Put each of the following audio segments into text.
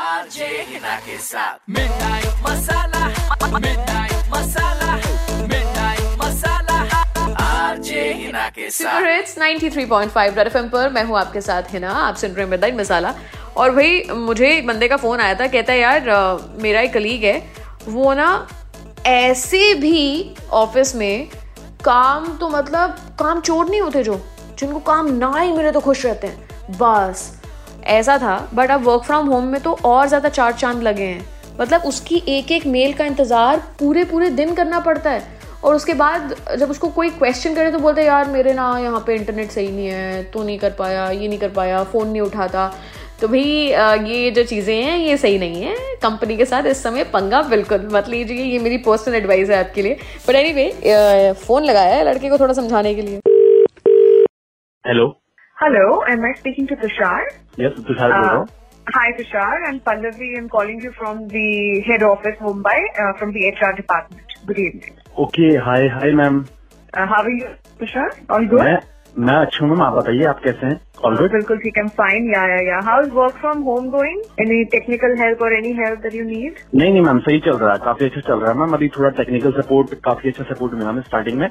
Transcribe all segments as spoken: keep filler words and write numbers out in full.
RJ Heena के साथ मिठाई मसाला, मिठाई मसाला, मिठाई मसाला, आरजे हीना के साथ। सुपर हिट्स तिरानवे पॉइंट पाँच रेड एफएम पर मैं हूँ आपके साथ हिना, आप सुन रहे हैं मिठाई मसाला। और भाई मुझे एक बंदे का फोन आया था, कहता है यार मेरा एक कलीग है, वो ना ऐसे भी ऑफिस में काम तो मतलब काम चोर नहीं होते, जो जिनको काम ना ही मिले तो खुश रहते हैं, बस ऐसा था। बट अब वर्क फ्रॉम होम में तो और ज़्यादा चार चांद लगे हैं, मतलब उसकी एक एक मेल का इंतज़ार पूरे पूरे दिन करना पड़ता है। और उसके बाद जब उसको कोई क्वेश्चन करे तो बोलते हैं यार मेरे ना यहाँ पे इंटरनेट सही नहीं है, तो नहीं कर पाया, ये नहीं कर पाया, फ़ोन नहीं उठाता। तो भाई ये जो चीज़ें हैं ये सही नहीं है, कंपनी के साथ इस समय पंगा बिल्कुल मत लीजिए। ये मेरी पर्सनल एडवाइस है आपके लिए। बट एनीवे फ़ोन लगाया है लड़के को थोड़ा समझाने के लिए। Hello hello, am I speaking to Tushar? Yes, Tushar बोल रहा हूँ। Hi Tushar, I am Pallavi, I am calling you from the head office Mumbai, from the HR department. Good evening. Okay, hi hi ma'am, how are you Tushar? All good? मैं अच्छा हूँ ma'am, आप बताइए आप कैसे हैं? ऑल गुड, बिल्कुल ठीक, I am fine. Yeah yeah yeah how is work from home going? Any technical help और any help that you need? नहीं नहीं मैम, सही चल रहा है, काफी अच्छा चल रहा है मैम। अभी थोड़ा टेक्निकल सपोर्ट, काफी अच्छा सपोर्ट मिला हमें, स्टार्टिंग में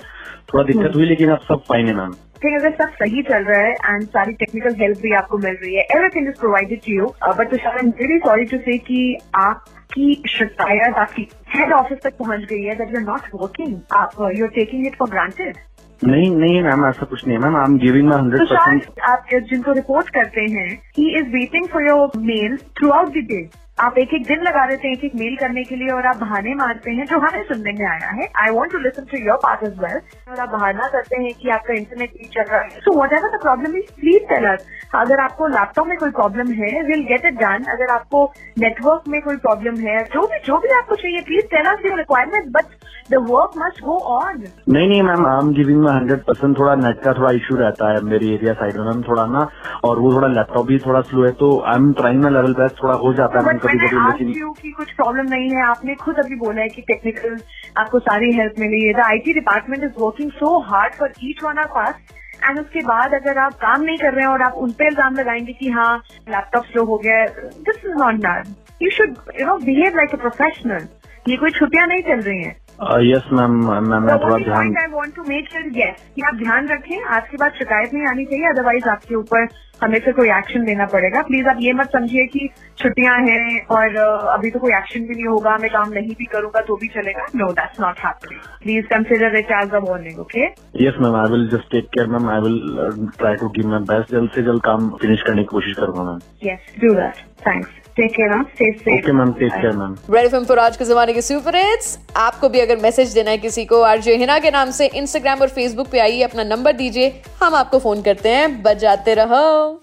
थोड़ा दिक्कत हुई, लेकिन अब सब फाइन है मैम। ठीक है, सब सही चल रहा है एंड सारी टेक्निकल हेल्प भी आपको मिल रही है, everything is provided to you. But Tushar, I am very sorry to say कि आप की शिकायत आपकी हेड ऑफिस तक पहुंच गई है, that you are not working, आप you are taking it for granted. नहीं नहीं मैम, ऐसा कुछ नहीं है ma'am, I am giving my hundred percent. आप जिनको रिपोर्ट करते हैं, he is waiting for your mail throughout the day. आप एक एक दिन लगा देते हैं एक एक मेल करने के लिए, और आप बहाने मारते हैं जो हमें सुनने में आया है। I want to listen to your part as well. और आप बहाना करते हैं कि आपका इंटरनेट नहीं चल रहा है। So whatever the problem is, please tell us. अगर आपको लैपटॉप में कोई प्रॉब्लम है, विल गेट इट डन। अगर आपको नेटवर्क में कोई प्रॉब्लम है, जो भी जो भी आपको चाहिए, please tell us your requirement, but the work must go on. नहीं नहीं ma'am, I am giving my hundred percent. थोड़ा नेट का थोड़ा इश्यू रहता है मेरी एरिया साइड में मैम, थोड़ा ना, और वो थोड़ा लैपटॉप भी थोड़ा स्लो है, तो I am trying my level best. थोड़ा हो जाता है कभी कभी, कुछ प्रॉब्लम नहीं है। आपने खुद अभी बोला है कि टेक्निकल आपको सारी हेल्प मिली है। The IT department is working so hard for each one of us. And उसके बाद अगर आप काम नहीं कर रहे हैं और आप उन पे इल्जाम लगाएंगे कि हाँ लैपटॉप स्लो हो गया, this is not done. You should you know behave like a professional. ये कोई छुट्टियां नहीं चल रही हैं। यस मैम, मैम मैं थोड़ा ध्यान, I want to make sure yes कि आप ध्यान रखें। आज के बाद शिकायत नहीं आनी चाहिए, अदरवाइज आपके ऊपर हमें से कोई एक्शन लेना पड़ेगा। प्लीज आप ये मत समझिए कि छुट्टियां हैं और अभी तो कोई एक्शन भी नहीं होगा, मैं काम नहीं भी करूंगा तो भी चलेगा। No, that's not happening. Please consider it as a warning. Okay? Yes ma'am, I will just take care ma'am, I will try to give my best, जल्द से जल्द काम फिनिश करने की कोशिश करूंगा ma'am. Yes, do that. Thanks, take care ma'am, stay safe. Okay ma'am, take care ma'am. Red FM पर आज के जमाने के सुपर हिट्स। आपको भी अगर मैसेज देना है किसी को, आरजे हीना के नाम से इंस्टाग्राम और फेसबुक पे आइए, अपना नंबर दीजिए, हम आपको फोन करते हैं। बजाते रहो।